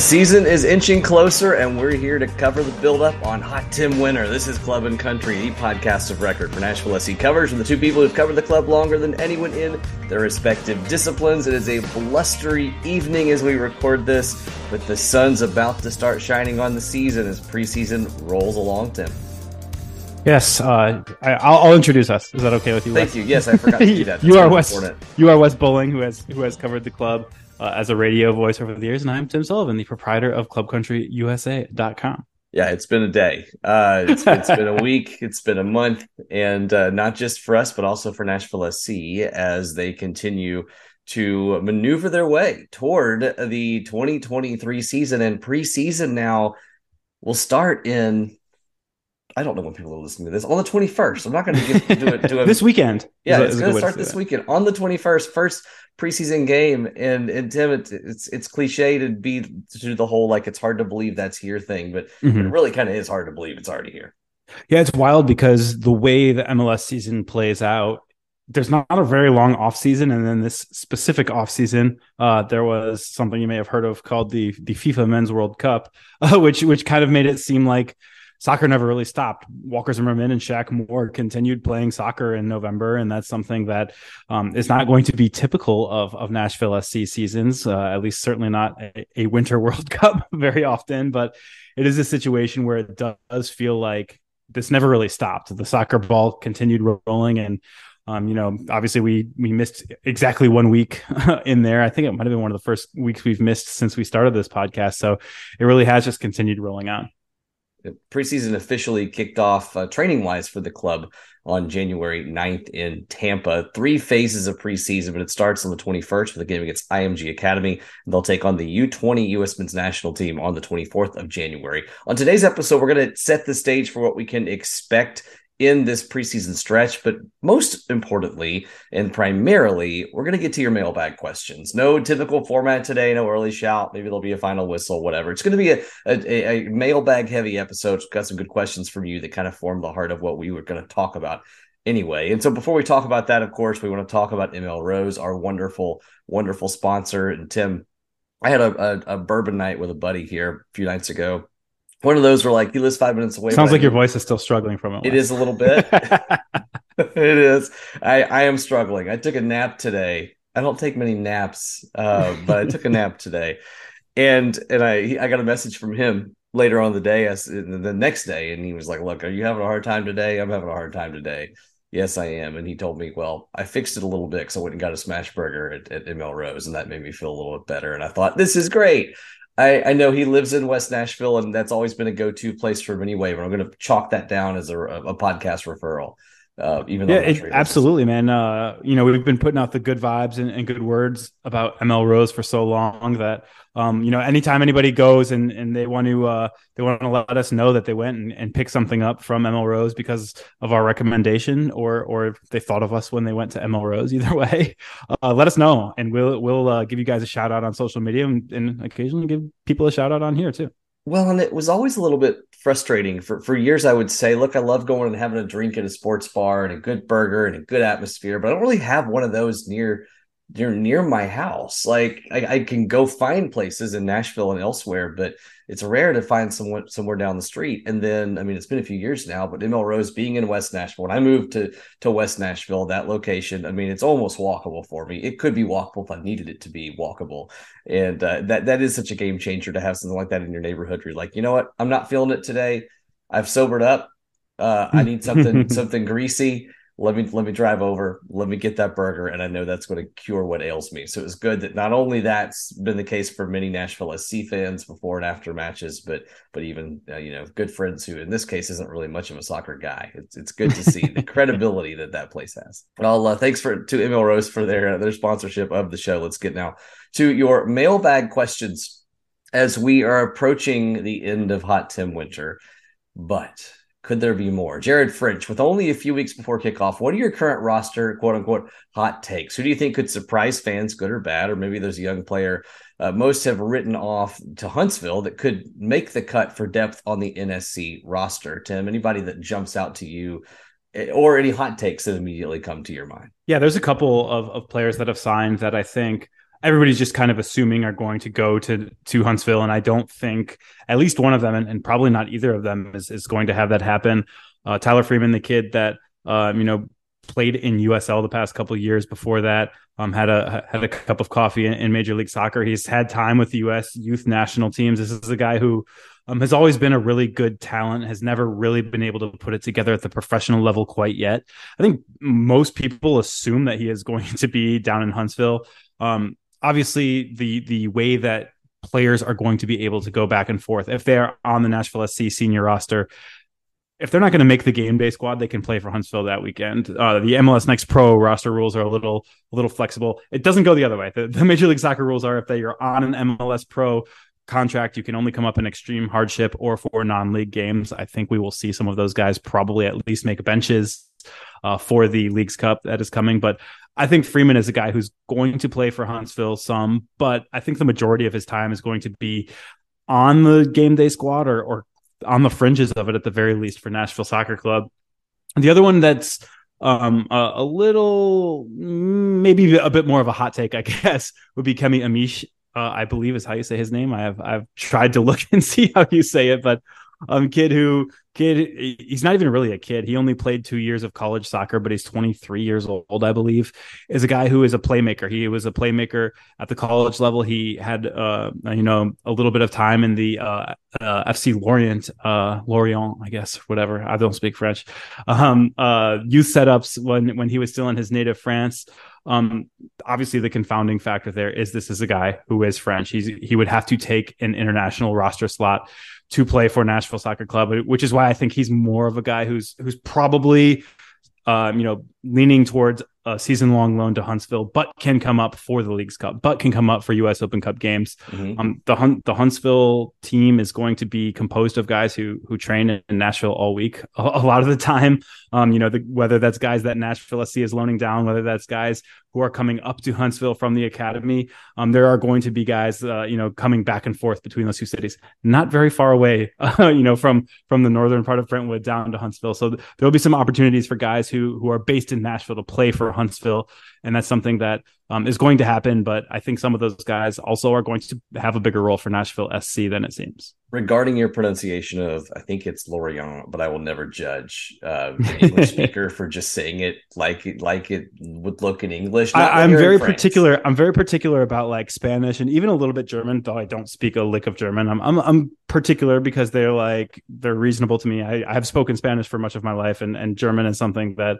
The season is inching closer, and we're here to cover the build-up on Hot Tim Winter. This is Club and Country, the podcast of record for Nashville SC coverage, and the two people who've covered the club longer than anyone in their respective disciplines. It is a blustery evening as we record this, but the sun's about to start shining on the season as preseason rolls along, Tim. Yes, I'll introduce us. Is that okay with you, Wes? Thank you. Yes, I forgot to do that. You are Wes Bowling, who has covered the club as a radio voice over the years, and I'm Tim Sullivan, the proprietor of ClubCountryUSA.com. Yeah, it's been a day. It's been a week. It's been a month, and not just for us, but also for Nashville SC as they continue to maneuver their way toward the 2023 season. And preseason now will start in... I don't know when people are listening to this. On the 21st. I'm not going to do it this weekend. Yeah, it's going to start this weekend. On the 21st, first preseason game. And Tim, it's cliche to do the whole, like, it's hard to believe that's here thing, but It really kind of is hard to believe it's already here. Yeah, it's wild because the way the MLS season plays out, there's not a very long offseason, and then this specific offseason, there was something you may have heard of called the FIFA Men's World Cup, which kind of made it seem like soccer never really stopped. Walker Zimmerman and Shaq Moore continued playing soccer in November, and that's something that is not going to be typical of Nashville SC seasons, at least certainly not a Winter World Cup very often, but it is a situation where it does feel like this never really stopped. The soccer ball continued rolling, and obviously we missed exactly 1 week in there. I think it might have been one of the first weeks we've missed since we started this podcast, so it really has just continued rolling on. Preseason officially kicked off training-wise for the club on January 9th in Tampa. Three phases of preseason, but it starts on the 21st with a game against IMG Academy. And they'll take on the U20 U.S. Men's National Team on the 24th of January. On today's episode, we're going to set the stage for what we can expect in this preseason stretch, but most importantly and primarily, we're going to get to your mailbag questions. No typical format today, no early shout. Maybe there'll be a final whistle, whatever. It's going to be a mailbag-heavy episode. We've got some good questions from you that kind of form the heart of what we were going to talk about anyway. And so before we talk about that, of course, we want to talk about ML Rose, our wonderful, wonderful sponsor. And Tim, I had a bourbon night with a buddy here a few nights ago. One of those were like, you live 5 minutes away. Sounds like your voice is still struggling from it. It is a little bit. It is. I am struggling. I took a nap today. I don't take many naps, but I took a nap today. And I got a message from him later on the day, the next day. And he was like, look, are you having a hard time today? I'm having a hard time today. Yes, I am. And he told me, well, I fixed it a little bit because I went and got a smash burger at ML Rose. And that made me feel a little bit better. And I thought, this is great. I know he lives in West Nashville, and that's always been a go-to place for him anyway, but I'm going to chalk that down as a podcast referral. Absolutely, man. We've been putting out the good vibes and good words about ML Rose for so long that, anytime anybody goes and they want to let us know that they went and pick something up from ML Rose because of our recommendation or they thought of us when they went to ML Rose, either way, let us know. And we'll give you guys a shout out on social media and occasionally give people a shout out on here too. Well, and it was always a little bit frustrating for years. I would say, look, I love going and having a drink at a sports bar and a good burger and a good atmosphere, but I don't really have one of those near my house. Like I can go find places in Nashville and elsewhere, but it's rare to find someone somewhere down the street. And then, it's been a few years now, but ML Rose being in West Nashville, when I moved to West Nashville, that location, it's almost walkable for me. It could be walkable if I needed it to be walkable. And that is such a game changer to have something like that in your neighborhood. You're like, you know what? I'm not feeling it today. I've sobered up. I need something greasy. Let me drive over. Let me get that burger, and I know that's going to cure what ails me. So it's good that not only that's been the case for many Nashville SC fans before and after matches, but even good friends who, in this case, isn't really much of a soccer guy. It's good to see the credibility that place has. But I'll thanks to ML Rose for their sponsorship of the show. Let's get now to your mailbag questions as we are approaching the end of Hot Tim Winter, but. Could there be more? Jared French, with only a few weeks before kickoff, what are your current roster, quote-unquote, hot takes? Who do you think could surprise fans, good or bad? Or maybe there's a young player most have written off to Huntsville that could make the cut for depth on the NSC roster. Tim, anybody that jumps out to you or any hot takes that immediately come to your mind? Yeah, there's a couple of players that have signed that I think everybody's just kind of assuming are going to go to Huntsville. And I don't think at least one of them, and probably not either of them, is going to have that happen. Tyler Freeman, the kid that, played in USL the past couple of years before that, had a cup of coffee in Major League Soccer. He's had time with the U.S. youth national teams. This is a guy who has always been a really good talent, has never really been able to put it together at the professional level quite yet. I think most people assume that he is going to be down in Huntsville. Obviously, the way that players are going to be able to go back and forth, if they are on the Nashville SC senior roster, if they're not going to make the game day squad, they can play for Huntsville that weekend. The MLS Next Pro roster rules are a little flexible. It doesn't go the other way. The Major League Soccer rules are if they are on an MLS Pro contract, you can only come up in extreme hardship or for non-league games. I think we will see some of those guys probably at least make benches for the Leagues Cup that is coming. But I think Freeman is a guy who's going to play for Huntsville some, but I think the majority of his time is going to be on the game day squad or on the fringes of it at the very least for Nashville Soccer Club. And the other one that's a little, maybe a bit more of a hot take, I guess, would be Kemy Amiche, I believe is how you say his name. I've tried to look and see how you say it, but kid, he's not even really a kid. He only played 2 years of college soccer, but he's 23 years old, I believe, is a guy who is a playmaker. He was a playmaker at the college level. He had, a little bit of time in the FC Lorient, I guess, whatever. I don't speak French. Youth setups when he was still in his native France. Obviously, the confounding factor there is this is a guy who is French. He would have to take an international roster slot to play for Nashville Soccer Club, which is why I think he's more of a guy who's probably, leaning towards a season-long loan to Huntsville, but can come up for the Leagues Cup, but can come up for U.S. Open Cup games. Mm-hmm. The Huntsville team is going to be composed of guys who train in Nashville all week, a lot of the time. Whether that's guys that Nashville SC is loaning down, whether that's guys who are coming up to Huntsville from the academy, there are going to be guys, coming back and forth between those two cities, not very far away, from the northern part of Brentwood down to Huntsville. So there'll be some opportunities for guys who are based in Nashville to play for Huntsville, and that's something that is going to happen, but I think some of those guys also are going to have a bigger role for Nashville SC than it seems. Regarding your pronunciation of, I think it's Lorient, but I will never judge an English speaker for just saying it like it would look in English. I'm very particular. I'm very particular about like Spanish and even a little bit German, though I don't speak a lick of German. I'm particular because they're reasonable to me. I've spoken Spanish for much of my life, and German is something that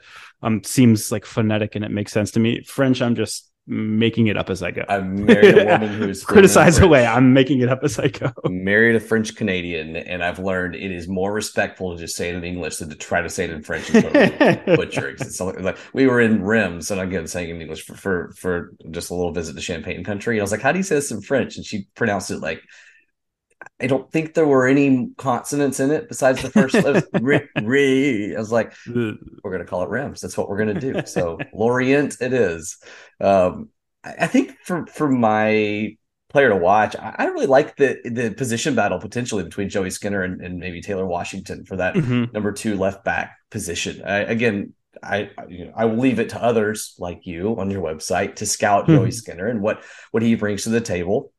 seems like phonetic and it makes sense to me. French, I'm just making it up as I go. I married a woman who's criticize away. I'm making it up as I go. Married a French Canadian, and I've learned it is more respectful to just say it in English than to try to say it in French. Butchering. Like we were in Reims, and again saying in English for just a little visit to Champagne country. And I was like, "How do you say this in French?" And she pronounced it like, I don't think there were any consonants in it besides the first. I was like, we're going to call it Rams. That's what we're going to do. So Lorient it is. I think for my player to watch, I really like the position battle potentially between Joey Skinner and maybe Taylor Washington for that number two left back position. I will leave it to others like you on your website to scout Joey Skinner and what he brings to the table.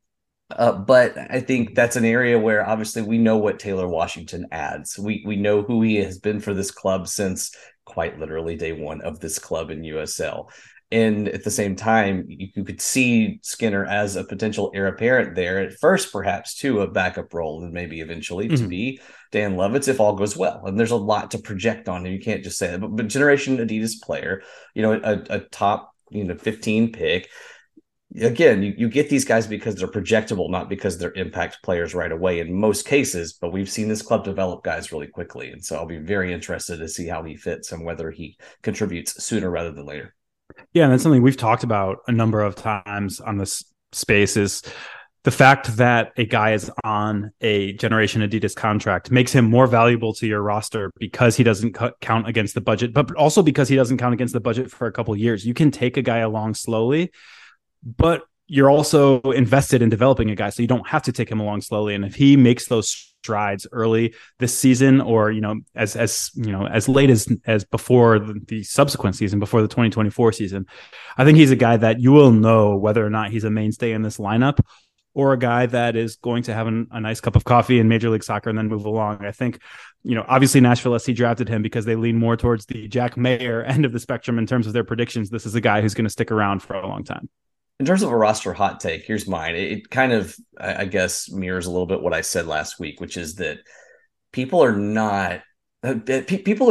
But I think that's an area where obviously we know what Taylor Washington adds. We know who he has been for this club since quite literally day one of this club in USL. And at the same time, you could see Skinner as a potential heir apparent there at first, perhaps to a backup role and maybe eventually to be Dan Lovitz if all goes well. And there's a lot to project on him. You can't just say that. But Generation Adidas player, a top 15 pick. Again, you get these guys because they're projectable, not because they're impact players right away in most cases, but we've seen this club develop guys really quickly. And so I'll be very interested to see how he fits and whether he contributes sooner rather than later. Yeah, and that's something we've talked about a number of times on this space is the fact that a guy is on a Generation Adidas contract makes him more valuable to your roster because he doesn't count against the budget, but also because he doesn't count against the budget for a couple of years. You can take a guy along slowly, but you're also invested in developing a guy, so you don't have to take him along slowly. And if he makes those strides early this season, or, you know, as late as before the subsequent season, before the 2024 season. I think he's a guy that you will know whether or not he's a mainstay in this lineup, or a guy that is going to have a nice cup of coffee in Major League Soccer and then move along. I think, you know, obviously Nashville SC drafted him because they lean more towards the Jack Mayer end of the spectrum in terms of their predictions. This is a guy who's going to stick around for a long time. In terms of a roster hot take, here's mine. It kind of, I guess, mirrors a little bit what I said last week, which is that people are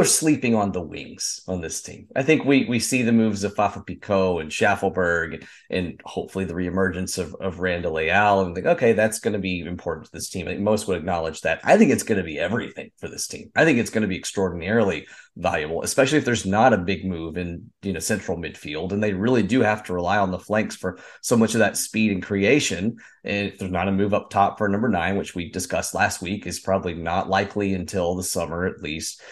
sleeping on the wings on this team. I think we see the moves of Fafà Picault and Schaffelberg and hopefully the reemergence of Randall Leal, and think, okay, that's going to be important to this team. I think most would acknowledge that. I think it's going to be everything for this team. I think it's going to be extraordinarily valuable, especially if there's not a big move in, you know, central midfield, and they really do have to rely on the flanks for so much of that speed and creation. And if there's not a move up top for number 9, which we discussed last week, is probably not likely until the summer at least.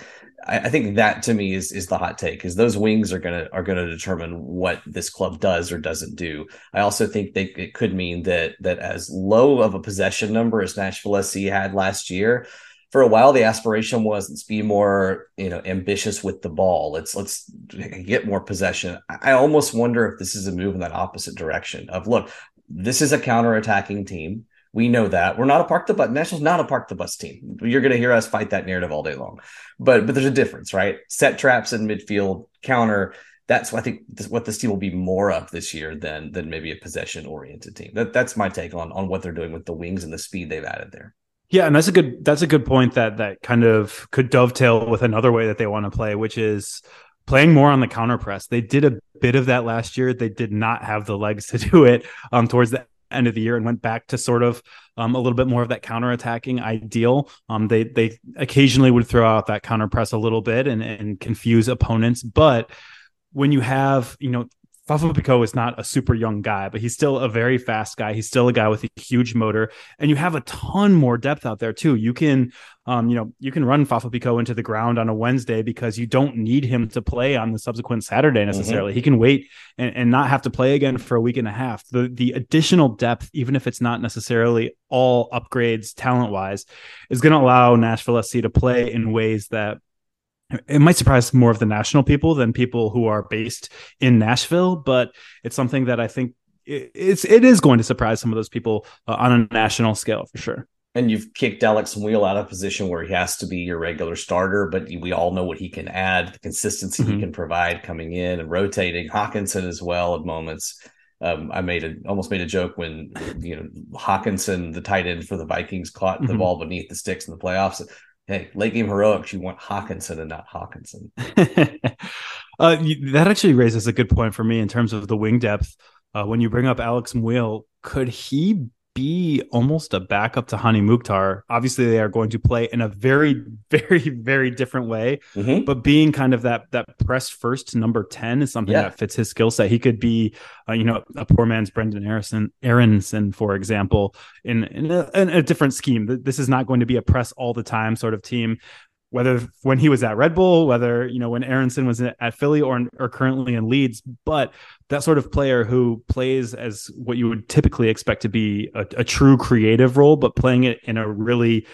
I think that, to me, is the hot take, is those wings are gonna determine what this club does or doesn't do. I also think it could mean that as low of a possession number as Nashville SC had last year, for a while the aspiration was, let's be more, you know, ambitious with the ball. Let's get more possession. I almost wonder if this is a move in that opposite direction of, look, this is a counterattacking team. We know that. We're not a park the bus. Nashville's not a park the bus team. You're going to hear us fight that narrative all day long. But there's a difference, right? Set traps in midfield, counter. That's what I think what this team will be more of this year than maybe a possession-oriented team. That's my take on what they're doing with the wings and the speed they've added there. Yeah, and that's a good point that kind of could dovetail with another way that they want to play, which is playing more on the counter press. They did a bit of that last year. They did not have the legs to do it towards the end of the year, and went back to sort of a little bit more of that counterattacking ideal. They occasionally would throw out that counter press a little bit and confuse opponents. But when you have, you know, Fafà Picault is not a super young guy, but he's still a very fast guy. He's still a guy with a huge motor, and you have a ton more depth out there too. You can, you can run Fafà Picault into the ground on a Wednesday because you don't need him to play on the subsequent Saturday necessarily. Mm-hmm. He can wait and not have to play again for a week and a half. The additional depth, even if it's not necessarily all upgrades talent-wise, is going to allow Nashville SC to play in ways that it might surprise more of the national people than people who are based in Nashville, but it's something that I think it is going to surprise some of those people on a national scale for sure. And you've kicked Alex Muyl out of a position where he has to be your regular starter, but we all know what he can add, the consistency mm-hmm. he can provide coming in and rotating. Hawkinson as well at moments. I almost made a joke when, you know, Hawkinson, the tight end for the Vikings, caught mm-hmm. the ball beneath the sticks in the playoffs. Hey, late game heroics, you want Hawkinson and not Hawkinson. That actually raises a good point for me in terms of the wing depth. When you bring up Alex Muyl, could he be almost a backup to Hani Mukhtar? Obviously, they are going to play in a very, very, very different way. Mm-hmm. But being kind of that press first number 10 is something that fits his skill set. He could be, a poor man's Brendan Aaronson, for example, in a different scheme. This is not going to be a press all the time sort of team. Whether when he was at Red Bull, whether, you know, when Aaronson was at Philly or currently in Leeds, but that sort of player who plays as what you would typically expect to be a true creative role, but playing it in a really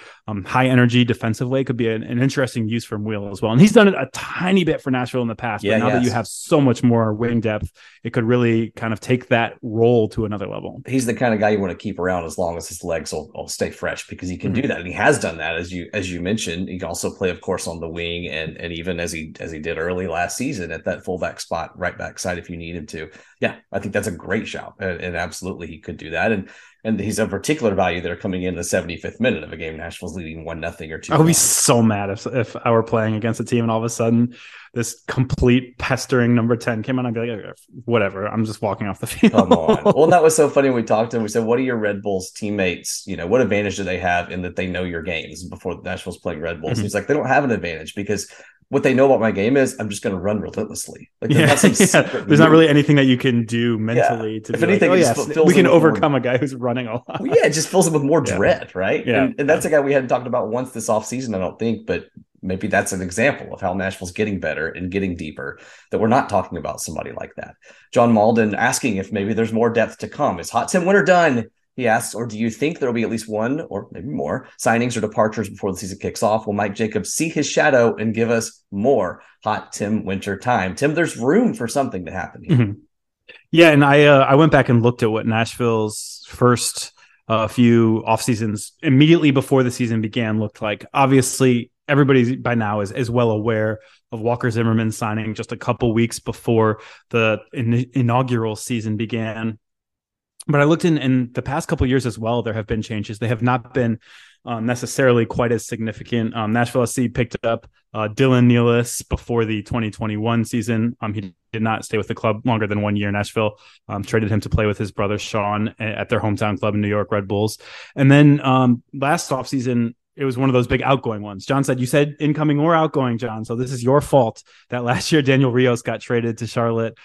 high energy defensive way could be an interesting use from Wheel as well. And he's done it a tiny bit for Nashville in the past, but now that you have so much more wing depth, it could really kind of take that role to another level. He's the kind of guy you want to keep around as long as his legs will stay fresh, because he can mm-hmm. do that. And he has done that, as you mentioned. He can also play, of course, on the wing, and even as he did early last season at that fullback spot, right back side, if you need him to. Yeah, I think that's a great shout, and absolutely he could do that. And he's of particular value there coming in the 75th minute of a game. Nashville's leading 1-0 or 2-0. I would be so mad if I were playing against a team and all of a sudden this complete pestering number 10 came on. I'd be like, okay, whatever, I'm just walking off the field. Come on. Well, that was so funny when we talked to him. We said, what are your Red Bulls teammates? You know, what advantage do they have in that they know your games before Nashville's playing Red Bulls? Mm-hmm. He's like, they don't have an advantage because what they know about my game is I'm just going to run relentlessly. Like, there's not really anything that you can do mentally to. If anything, like, we can overcome a guy who's running a lot. Well, yeah, it just fills him with more dread, right? Yeah. And that's a guy we hadn't talked about once this offseason, I don't think, but maybe that's an example of how Nashville's getting better and getting deeper, that we're not talking about somebody like that. John Malden asking if maybe there's more depth to come. Is Hot Tim Winter done? He asks, or do you think there'll be at least one or maybe more signings or departures before the season kicks off? Will Mike Jacobs see his shadow and give us more hot Tim Winter time? Tim, there's room for something to happen here. Mm-hmm. Yeah, and I went back and looked at what Nashville's first few off seasons immediately before the season began looked like. Obviously, everybody by now is well aware of Walker Zimmerman signing just a couple weeks before the inaugural season began. But I looked in the past couple of years as well, there have been changes. They have not been necessarily quite as significant. Nashville SC picked up Dylan Nealis before the 2021 season. He did not stay with the club longer than 1 year. Nashville traded him to play with his brother Sean at their hometown club in New York, Red Bulls. And then last offseason, it was one of those big outgoing ones. John said, you said incoming or outgoing, John, so this is your fault that last year Daniel Rios got traded to Charlotte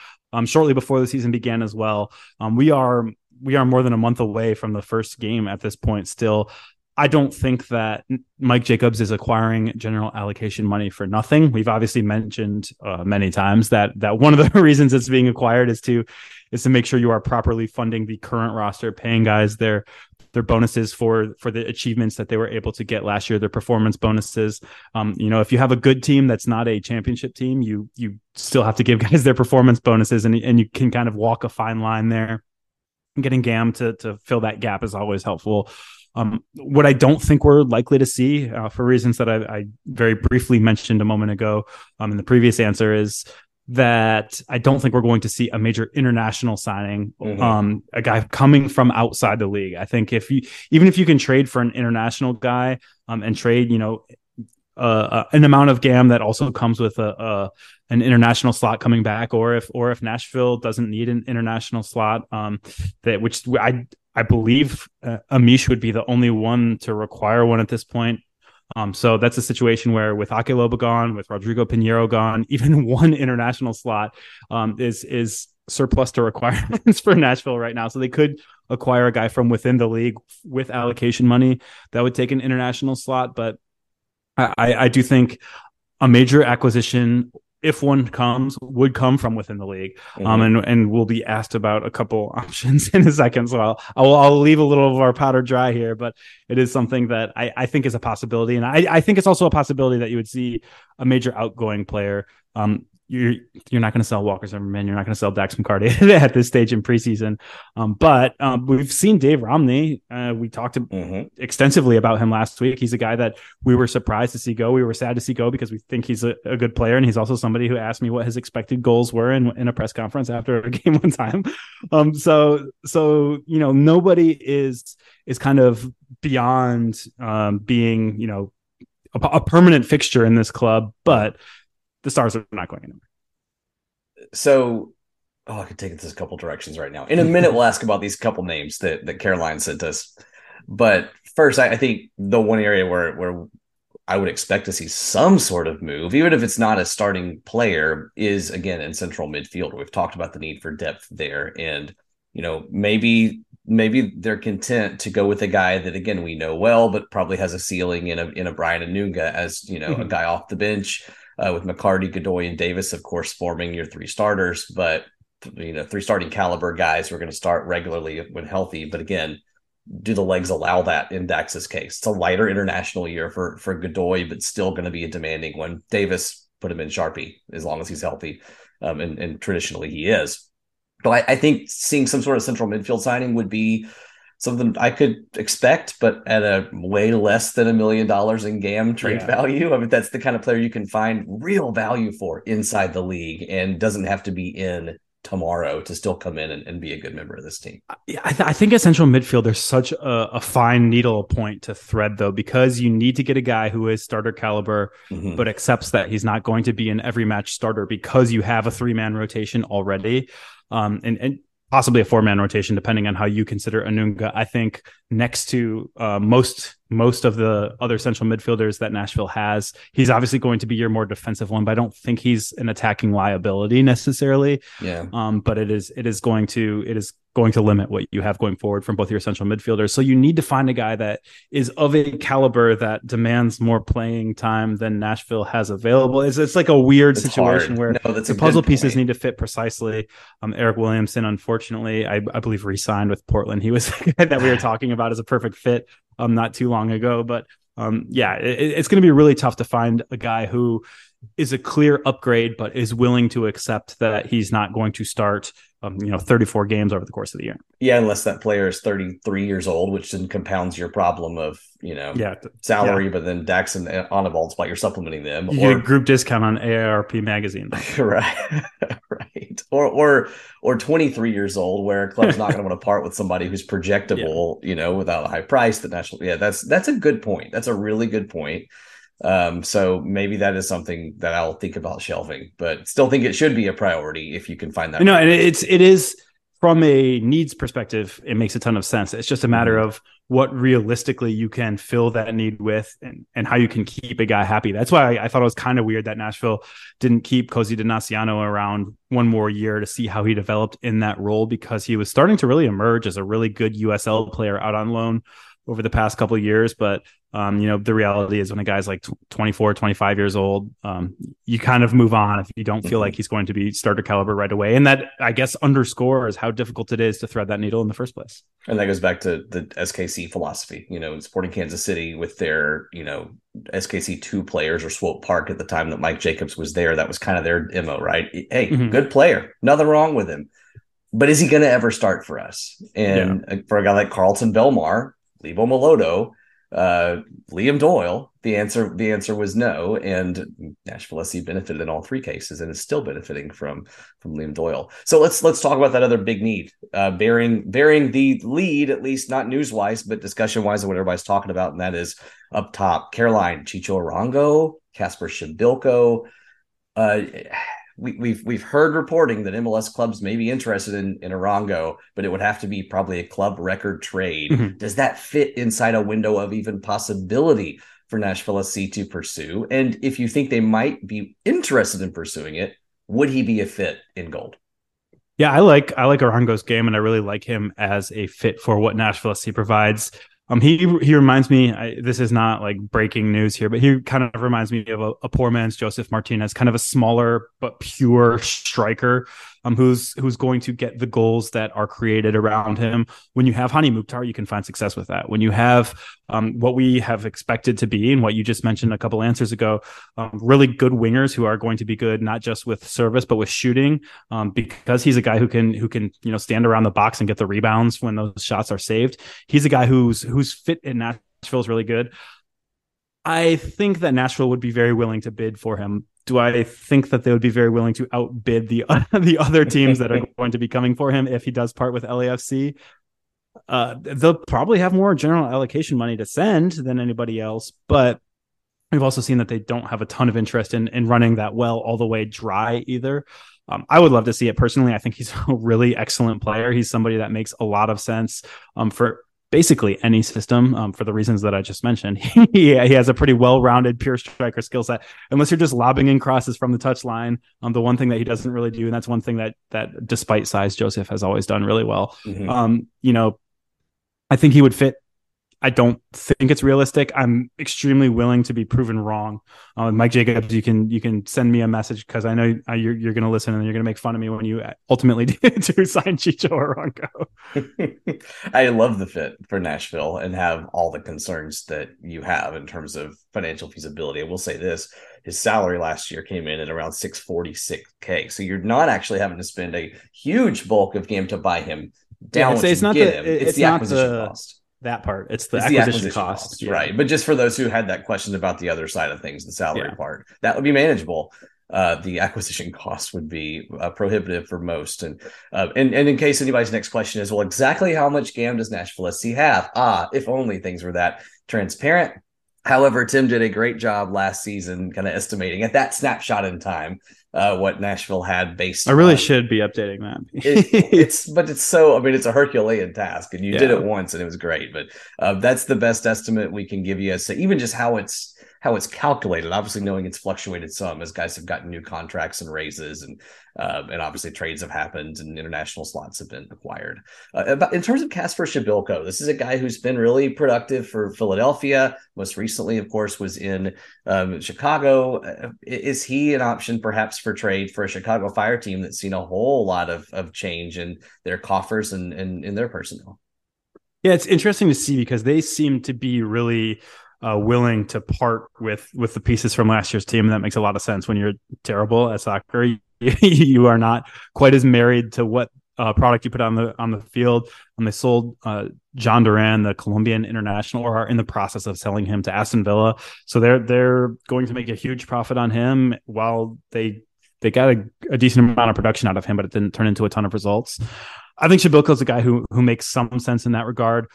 shortly before the season began as well. We are more than a month away from the first game at this point still. I don't think that Mike Jacobs is acquiring general allocation money for nothing. We've obviously mentioned many times that one of the reasons it's being acquired is to make sure you are properly funding the current roster, paying guys their bonuses for the achievements that they were able to get last year, their performance bonuses. If you have a good team that's not a championship team, you still have to give guys their performance bonuses, and you can kind of walk a fine line there. Getting GAM to fill that gap is always helpful. What I don't think we're likely to see, for reasons that I very briefly mentioned a moment ago in the previous answer, is that I don't think we're going to see a major international signing, mm-hmm. A guy coming from outside the league. I think even if you can trade for an international guy and trade, an amount of GAM that also comes with an international slot coming back, or if Nashville doesn't need an international slot, which I believe Amiche would be the only one to require one at this point. So that's a situation where with Ake Loba gone, with Rodrigo Pinheiro gone, even one international slot is surplus to requirements for Nashville right now. So they could acquire a guy from within the league with allocation money that would take an international slot. But I do think a major acquisition, if one comes, would come from within the league. Mm-hmm. And we'll be asked about a couple options in a second. So I'll leave a little of our powder dry here, but it is something that I think is a possibility. And I think it's also a possibility that you would see a major outgoing player. You're not going to sell Walker Zimmerman. You're not going to sell Dax McCarty at this stage in preseason. But we've seen Dave Romney. We talked mm-hmm. extensively about him last week. He's a guy that we were surprised to see go. We were sad to see go because we think he's a good player. And he's also somebody who asked me what his expected goals were in a press conference after a game one time. So nobody is kind of beyond being, a permanent fixture in this club, but the stars are not going anywhere. So, I could take this a couple directions right now. In a minute, we'll ask about these couple names that Caroline sent us. But first, I think the one area where I would expect to see some sort of move, even if it's not a starting player, is, again, in central midfield. We've talked about the need for depth there. And, maybe they're content to go with a guy that, again, we know well, but probably has a ceiling in a Brian Anunga as, mm-hmm. a guy off the bench. With McCarty, Godoy, and Davis, of course, forming your three starters, but three starting caliber guys who are going to start regularly when healthy. But again, do the legs allow that in Dax's case? It's a lighter international year for Godoy, but still going to be a demanding one. Davis, put him in Sharpie as long as he's healthy, and traditionally he is. But I think seeing some sort of central midfield signing would be something I could expect, but at a way less than $1 million in GAM trade value. I mean, that's the kind of player you can find real value for inside the league and doesn't have to be in tomorrow to still come in and be a good member of this team. I think at central midfield, there's such a fine needle point to thread, though, because you need to get a guy who is starter caliber, mm-hmm. but accepts that he's not going to be an every match starter because you have a 3-man rotation already. And possibly a 4-man rotation, depending on how you consider Anunga. I think next to most of the other central midfielders that Nashville has, he's obviously going to be your more defensive one, but I don't think he's an attacking liability necessarily. Yeah. But it is going to limit what you have going forward from both your central midfielders. So you need to find a guy that is of a caliber that demands more playing time than Nashville has available. It's like a weird situation where the puzzle pieces need to fit precisely. Eric Williamson, unfortunately, I believe re-signed with Portland. He was the guy that we were talking about as a perfect fit not too long ago. But it's going to be really tough to find a guy who is a clear upgrade, but is willing to accept that he's not going to start 34 games over the course of the year. Yeah, unless that player is 33 years old, which then compounds your problem of, salary, but then Dax and Onivald's while you're supplementing them. You get a group discount on AARP magazine. Right. Right. Or 23 years old, where a club's not going to want to part with somebody who's projectable, without a high price. That's a good point. That's a really good point. So maybe that is something that I'll think about shelving, but still think it should be a priority if you can find that. And it is from a needs perspective, it makes a ton of sense. It's just a matter of what realistically you can fill that need with and how you can keep a guy happy. That's why I thought it was kind of weird that Nashville didn't keep Cozy D'Ignaziano around one more year to see how he developed in that role, because he was starting to really emerge as a really good USL player out on loan over the past couple of years. But the reality is when a guy's like 24, 25 years old, you kind of move on if you don't feel like he's going to be starter caliber right away. And that, I guess, underscores how difficult it is to thread that needle in the first place. And that goes back to the SKC philosophy, in Sporting Kansas City with their, SKC 2 players, or Swope Park at the time that Mike Jacobs was there. That was kind of their MO, right? Hey, good player. Nothing wrong with him. But is he going to ever start for us? And for a guy like Carlton Belmar, Lebo Moloto, Liam Doyle, the answer was no, and Nashville SC benefited in all three cases, and is still benefiting from Liam Doyle. So let's talk about that other big need, bearing the lead, at least not news wise, but discussion wise, of what everybody's talking about, and that is up top, Caroline Chicho Arango, Kacper Przybyłko. We've heard reporting that MLS clubs may be interested in Arango, but it would have to be probably a club record trade. Mm-hmm. Does that fit inside a window of even possibility for Nashville SC to pursue? And if you think they might be interested in pursuing it, would he be a fit in gold? Yeah, I like Arango's game, and I really like him as a fit for what Nashville SC provides. He reminds me, this is not like breaking news here, but he kind of reminds me of a poor man's Joseph Martinez, kind of a smaller but pure striker, who's going to get the goals that are created around him. When you have Hani Mukhtar, you can find success with that. When you have what we have expected to be, and what you just mentioned a couple answers ago, really good wingers who are going to be good not just with service but with shooting, because he's a guy who can stand around the box and get the rebounds when those shots are saved. He's a guy who's fit in Nashville is really good. I think that Nashville would be very willing to bid for him. Do I think that they would be very willing to outbid the other teams that are going to be coming for him if he does part with LAFC? They'll probably have more general allocation money to send than anybody else, but we've also seen that they don't have a ton of interest in running that well all the way dry either. I would love to see it personally. I think he's a really excellent player. He's somebody that makes a lot of sense for basically any system, for the reasons that I just mentioned. He has a pretty well-rounded pure striker skill set, unless you're just lobbing in crosses from the touchline. The one thing that he doesn't really do, and that's one thing that despite size, Joseph has always done really well. Mm-hmm. I think he would fit. I don't think it's realistic. I'm extremely willing to be proven wrong. Mike Jacobs, you can send me a message, because I know you're going to listen and you're going to make fun of me when you ultimately do sign Chicho Arango. I love the fit for Nashville and have all the concerns that you have in terms of financial feasibility. I will say this: his salary last year came in at around $646K. So you're not actually having to spend a huge bulk of game to buy him down. It's the acquisition cost. That part. It's the acquisition cost. Yeah. Right. But just for those who had that question about the other side of things, the salary part, that would be manageable. The acquisition cost would be prohibitive for most. And in case anybody's next question is, well, exactly how much GAM does Nashville SC have? If only things were that transparent. However, Tim did a great job last season kind of estimating at that snapshot in time what Nashville had based on. I really should be updating that. It's a Herculean task, and you did it once and it was great, but that's the best estimate we can give you as to even just how it's how it's calculated, obviously knowing it's fluctuated some as guys have gotten new contracts and raises and obviously trades have happened and international slots have been acquired. In terms of Kacper Przybyłko, this is a guy who's been really productive for Philadelphia. Most recently, of course, was in Chicago. Is he an option perhaps for trade for a Chicago Fire team that's seen a whole lot of change in their coffers and in their personnel? Yeah, it's interesting to see because they seem to be really willing to part with the pieces from last year's team. And that makes a lot of sense. When you're terrible at soccer, you are not quite as married to what product you put on the field. And they sold John Duran, the Colombian international, or are in the process of selling him to Aston Villa. So they're going to make a huge profit on him while they got a decent amount of production out of him, but it didn't turn into a ton of results. I think Przybyłko is a guy who makes some sense in that regard.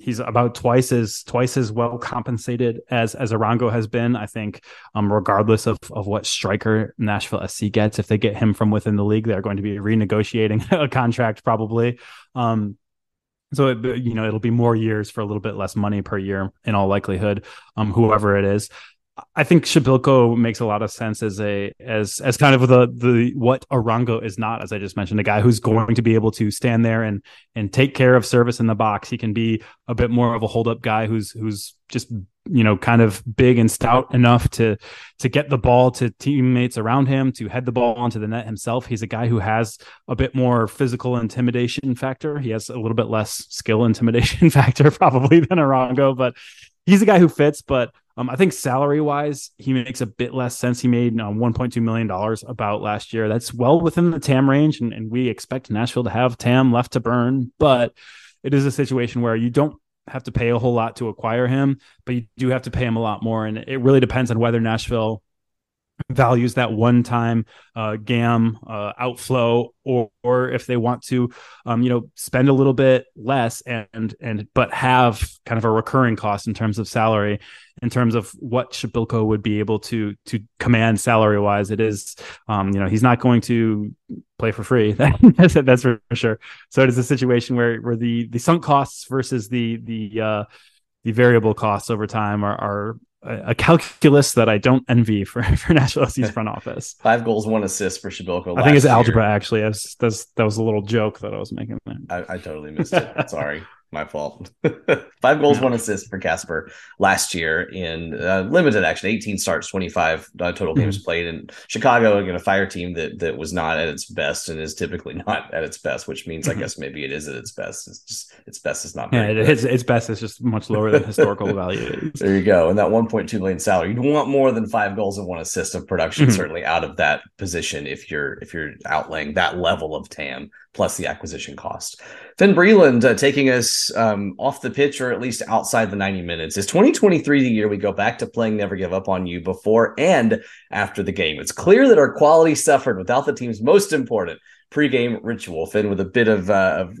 He's about twice as well compensated as Arango has been. I think regardless of what striker Nashville SC gets, if they get him from within the league, they're going to be renegotiating a contract probably. So it'll be more years for a little bit less money per year in all likelihood. Whoever it is. I think Przybyłko makes a lot of sense as kind of the what Arango is not, as I just mentioned, a guy who's going to be able to stand there and take care of service in the box. He can be a bit more of a hold up guy who's just kind of big and stout enough to get the ball to teammates around him, to head the ball onto the net himself. He's a guy who has a bit more physical intimidation factor. He has a little bit less skill intimidation factor probably than Arango, but he's a guy who fits. But I think salary-wise, he makes a bit less sense. He made $1.2 million about last year. That's well within the TAM range, and we expect Nashville to have TAM left to burn. But it is a situation where you don't have to pay a whole lot to acquire him, but you do have to pay him a lot more. And it really depends on whether Nashville values that one-time GAM outflow, or if they want to, spend a little bit less and but have kind of a recurring cost in terms of salary, in terms of what Przybyłko would be able to command salary wise. It is, he's not going to play for free. That's for sure. So it is a situation where the sunk costs versus the variable costs over time are a calculus that I don't envy for Nashville SC's front office. 5 goals, 1 assist for Przybyłko. I think it's algebra, actually. That was a little joke that I was making there. I totally missed it. Sorry. My fault. 5 goals, 1 assist for Kacper last year in limited action, 18 starts, 25 total games played in Chicago against a Fire team that was not at its best and is typically not at its best, which means I guess maybe it is at its best. It's just its best is not. Yeah, its best is just much lower than historical value. There you go. And that $1.2 million salary, you'd want more than 5 goals and 1 assist of production certainly out of that position if you're outlaying that level of TAM plus the acquisition cost. Finn Breeland taking us off the pitch, or at least outside the 90 minutes. Is 2023 the year we go back to playing Never Give Up on You before and after the game? It's clear that our quality suffered without the team's most important pre-game ritual. Finn with a bit of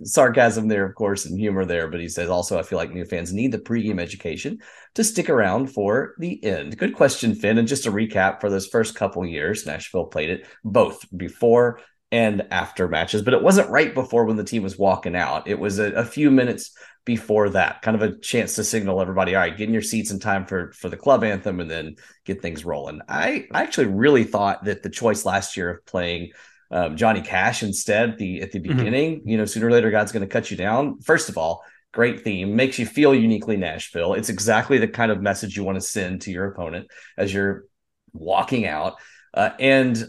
sarcasm there, of course, and humor there, but he says also, I feel like new fans need the pre-game education to stick around for the end. Good question, Finn. And just to recap, for those first couple years, Nashville played it both before and after matches, but it wasn't right before when the team was walking out. It was a few minutes before that, kind of a chance to signal everybody, all right, get in your seats in time for the club anthem and then get things rolling. I actually really thought that the choice last year of playing Johnny Cash instead at the beginning, sooner or later, God's going to cut you down. First of all, great theme, makes you feel uniquely Nashville. It's exactly the kind of message you want to send to your opponent as you're walking out. And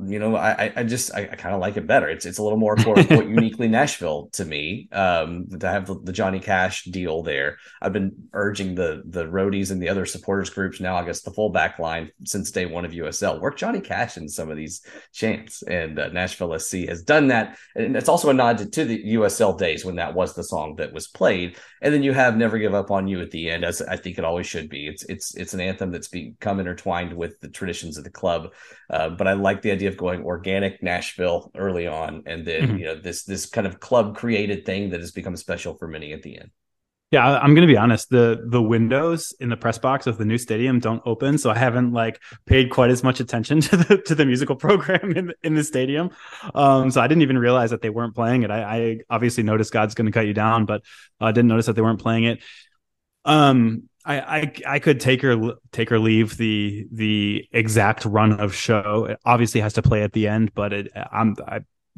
I kind of like it better. It's a little more, of course, uniquely Nashville to me. To have the Johnny Cash deal there. I've been urging the roadies and the other supporters groups, now I guess the full back line, since day one of USL, work Johnny Cash in some of these chants, and Nashville SC has done that. And it's also a nod to the USL days when that was the song that was played. And then you have Never Give Up on You at the end, as I think it always should be. It's an anthem that's become intertwined with the traditions of the club. But I like the idea of going organic Nashville early on, and then this kind of club created thing that has become special for many at the end. Yeah, I'm going to be honest. The windows in the press box of the new stadium don't open, so I haven't paid quite as much attention to the musical program in the stadium. So I didn't even realize that they weren't playing it. I obviously noticed God's going to cut you down, but I didn't notice that they weren't playing it. I could take or leave the exact run of show. It obviously has to play at the end, but it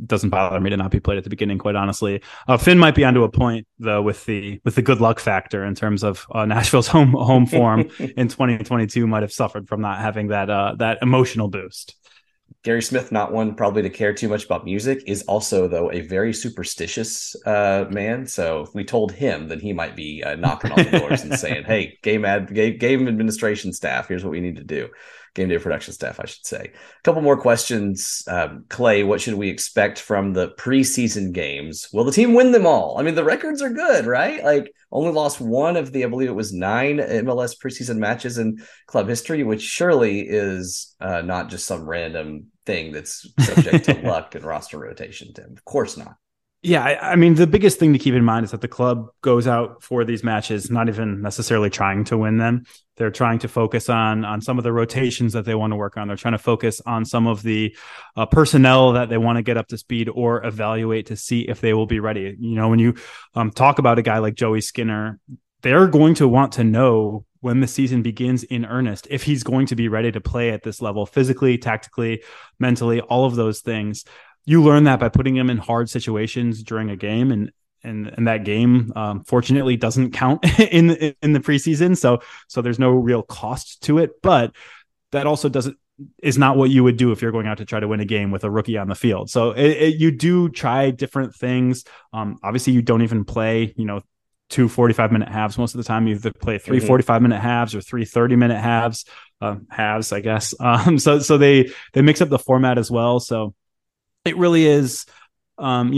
doesn't bother me to not be played at the beginning, quite honestly. Finn might be onto a point though with the good luck factor in terms of Nashville's home form in 2022 might have suffered from not having that emotional boost. Gary Smith, not one probably to care too much about music, is also, though, a very superstitious man. So if we told him, then he might be knocking on the doors and saying, hey, game administration staff, here's what we need to do. Game day production staff, I should say. A couple more questions. Clay, what should we expect from the preseason games? Will the team win them all? I mean, the records are good, right? Like, only lost one of the, I believe it was 9 MLS preseason matches in club history, which surely is not just some random thing that's subject to luck and roster rotation, Tim. Of course not. Yeah, I mean, the biggest thing to keep in mind is that the club goes out for these matches not even necessarily trying to win them. They're trying to focus on some of the rotations that they want to work on. They're trying to focus on some of the personnel that they want to get up to speed or evaluate to see if they will be ready. You know, when you talk about a guy like Joey Skinner, they're going to want to know when the season begins in earnest if he's going to be ready to play at this level physically, tactically, mentally, all of those things. You learn that by putting him in hard situations during a game, and that game fortunately doesn't count in the preseason. So there's no real cost to it, but that also is not what you would do if you're going out to try to win a game with a rookie on the field. So you do try different things. Obviously you don't even play, 2 45-minute halves. Most of the time you either play 3 45-minute halves or 3 30-minute halves, I guess. So they mix up the format as well. So it really is, when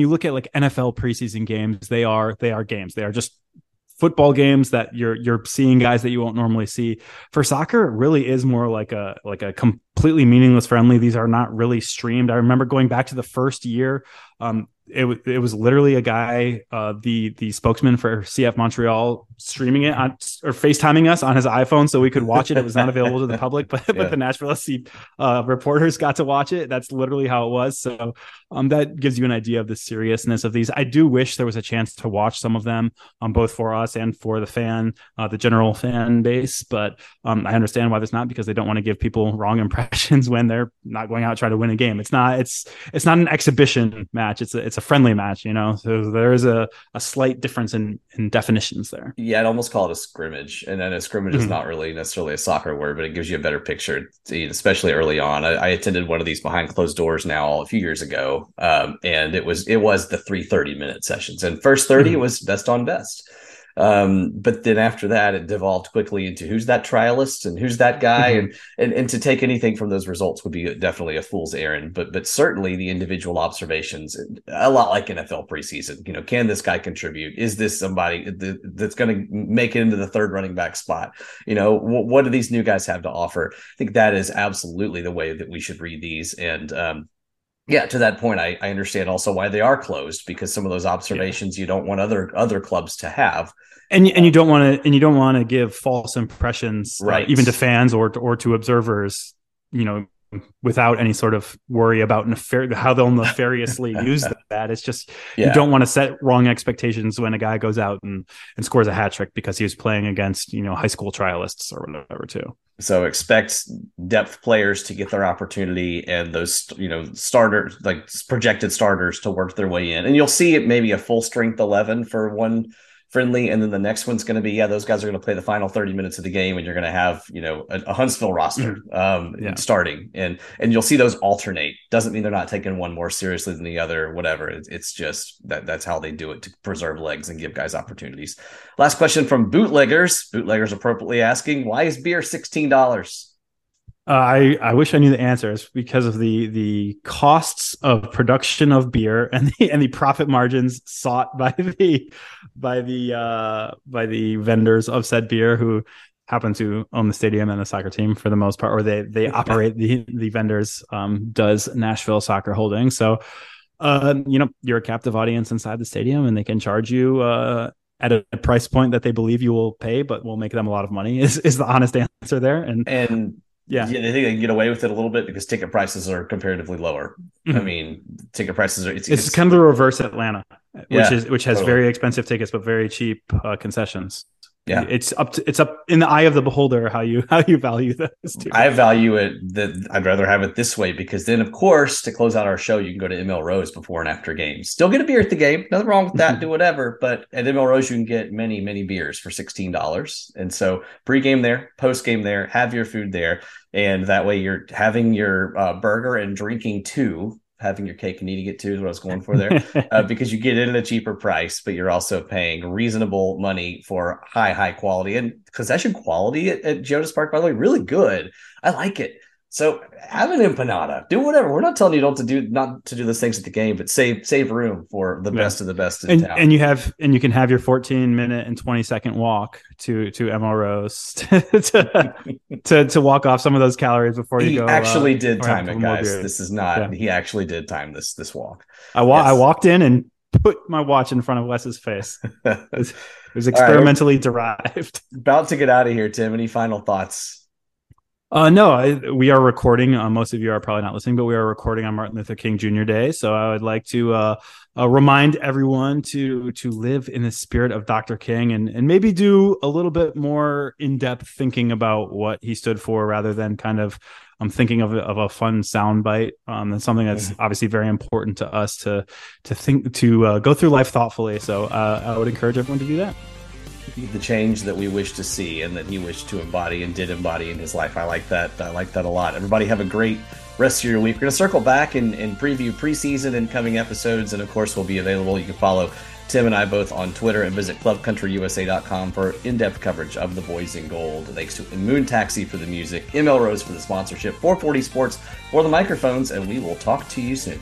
you look at like NFL preseason games, they are games. They are just football games that you're seeing guys that you won't normally see. For soccer, it really is more like a completely meaningless friendly. These are not really streamed. I remember going back to the first year. It was literally a guy, the spokesman for CF Montreal, streaming it on or FaceTiming us on his iPhone so we could watch it. It was not available to the public, but the Nashville SC reporters got to watch it. That's literally how it was. So that gives you an idea of the seriousness of these. I do wish there was a chance to watch some of them, both for us and for the fan, the general fan base. But I understand why there's not, because they don't want to give people wrong impressions when they're not going out trying to win a game. It's not an exhibition match. It's a friendly match, so there is a slight difference in definitions there. Yeah, I'd almost call it a scrimmage, and then a scrimmage is not really necessarily a soccer word, but it gives you a better picture, especially early on. I attended one of these behind closed doors now a few years ago, and it was the 3 30-minute sessions, and first 30 was best on best. But then after that, it devolved quickly into who's that trialist and who's that guy, and to take anything from those results would be definitely a fool's errand. But certainly the individual observations, a lot like NFL preseason, can this guy contribute? Is this somebody that's going to make it into the third running back spot? What do these new guys have to offer? I think that is absolutely the way that we should read these. And, yeah, to that point, I understand also why they are closed, because some of those observations you don't want other clubs to have, and you don't want to give false impressions, right? Even to fans or to observers, without any sort of worry about how they'll nefariously use that. It's just you don't want to set wrong expectations when a guy goes out and scores a hat trick because he was playing against high school trialists or whatever too. So expect depth players to get their opportunity and those, starters, like projected starters, to work their way in. And you'll see it maybe a full strength 11 for one friendly. And then the next one's going to be, those guys are going to play the final 30 minutes of the game, and you're going to have, a Huntsville roster starting. And you'll see those alternate. Doesn't mean they're not taking one more seriously than the other, whatever. It's just that's how they do it, to preserve legs and give guys opportunities. Last question from Bootleggers. Bootleggers appropriately asking, why is beer $16? I wish I knew the answer. It's because of the costs of production of beer and the profit margins sought by the vendors of said beer, who happen to own the stadium and the soccer team for the most part, or they operate the vendors. Does Nashville Soccer Holdings. So, you're a captive audience inside the stadium, and they can charge you at a price point that they believe you will pay, but will make them a lot of money. Is the honest answer there? And Yeah, they think they can get away with it a little bit because ticket prices are comparatively lower. I mean, ticket prices are... It's kind of the reverse Atlanta, which has totally very expensive tickets but very cheap concessions. Yeah, it's up in the eye of the beholder how you value this. Too. I value it that I'd rather have it this way, because then, of course, to close out our show, you can go to ML Rose before and after games. Still get a beer at the game. Nothing wrong with that. Do whatever. But at ML Rose, you can get many, many beers for $16. And so pregame there, postgame there, have your food there. And that way you're having your burger and drinking too. Having your cake and eating it too is what I was going for there, because you get it at a cheaper price, but you're also paying reasonable money for high quality, and concession quality at Geodis Park, by the way, really good. I like it. So have an empanada, do whatever. We're not telling you not to do those things at the game, but save room for the best of the best in town. And you can have your 14-minute and 20-second walk to ML Rose to walk off some of those calories before you go. He actually did time it, guys. This is not. Yeah. He actually did time this walk. I walked in and put my watch in front of Wes's face. It was experimentally derived. About to get out of here, Tim. Any final thoughts? We are recording. Most of you are probably not listening, but we are recording on Martin Luther King Jr. Day. So I would like to remind everyone to live in the spirit of Dr. King and maybe do a little bit more in-depth thinking about what he stood for, rather than kind of I'm thinking of a fun soundbite. That's something that's obviously very important to us to think to go through life thoughtfully. So I would encourage everyone to do that. The change that we wish to see and that he wished to embody and did embody in his life. I like that. I like that a lot. Everybody have a great rest of your week. We're going to circle back and preview preseason and coming episodes. And of course, we'll be available. You can follow Tim and I both on Twitter and visit ClubCountryUSA.com for in-depth coverage of the boys in gold. Thanks to Moon Taxi for the music, ML Rose for the sponsorship, 440 Sports for the microphones, and we will talk to you soon.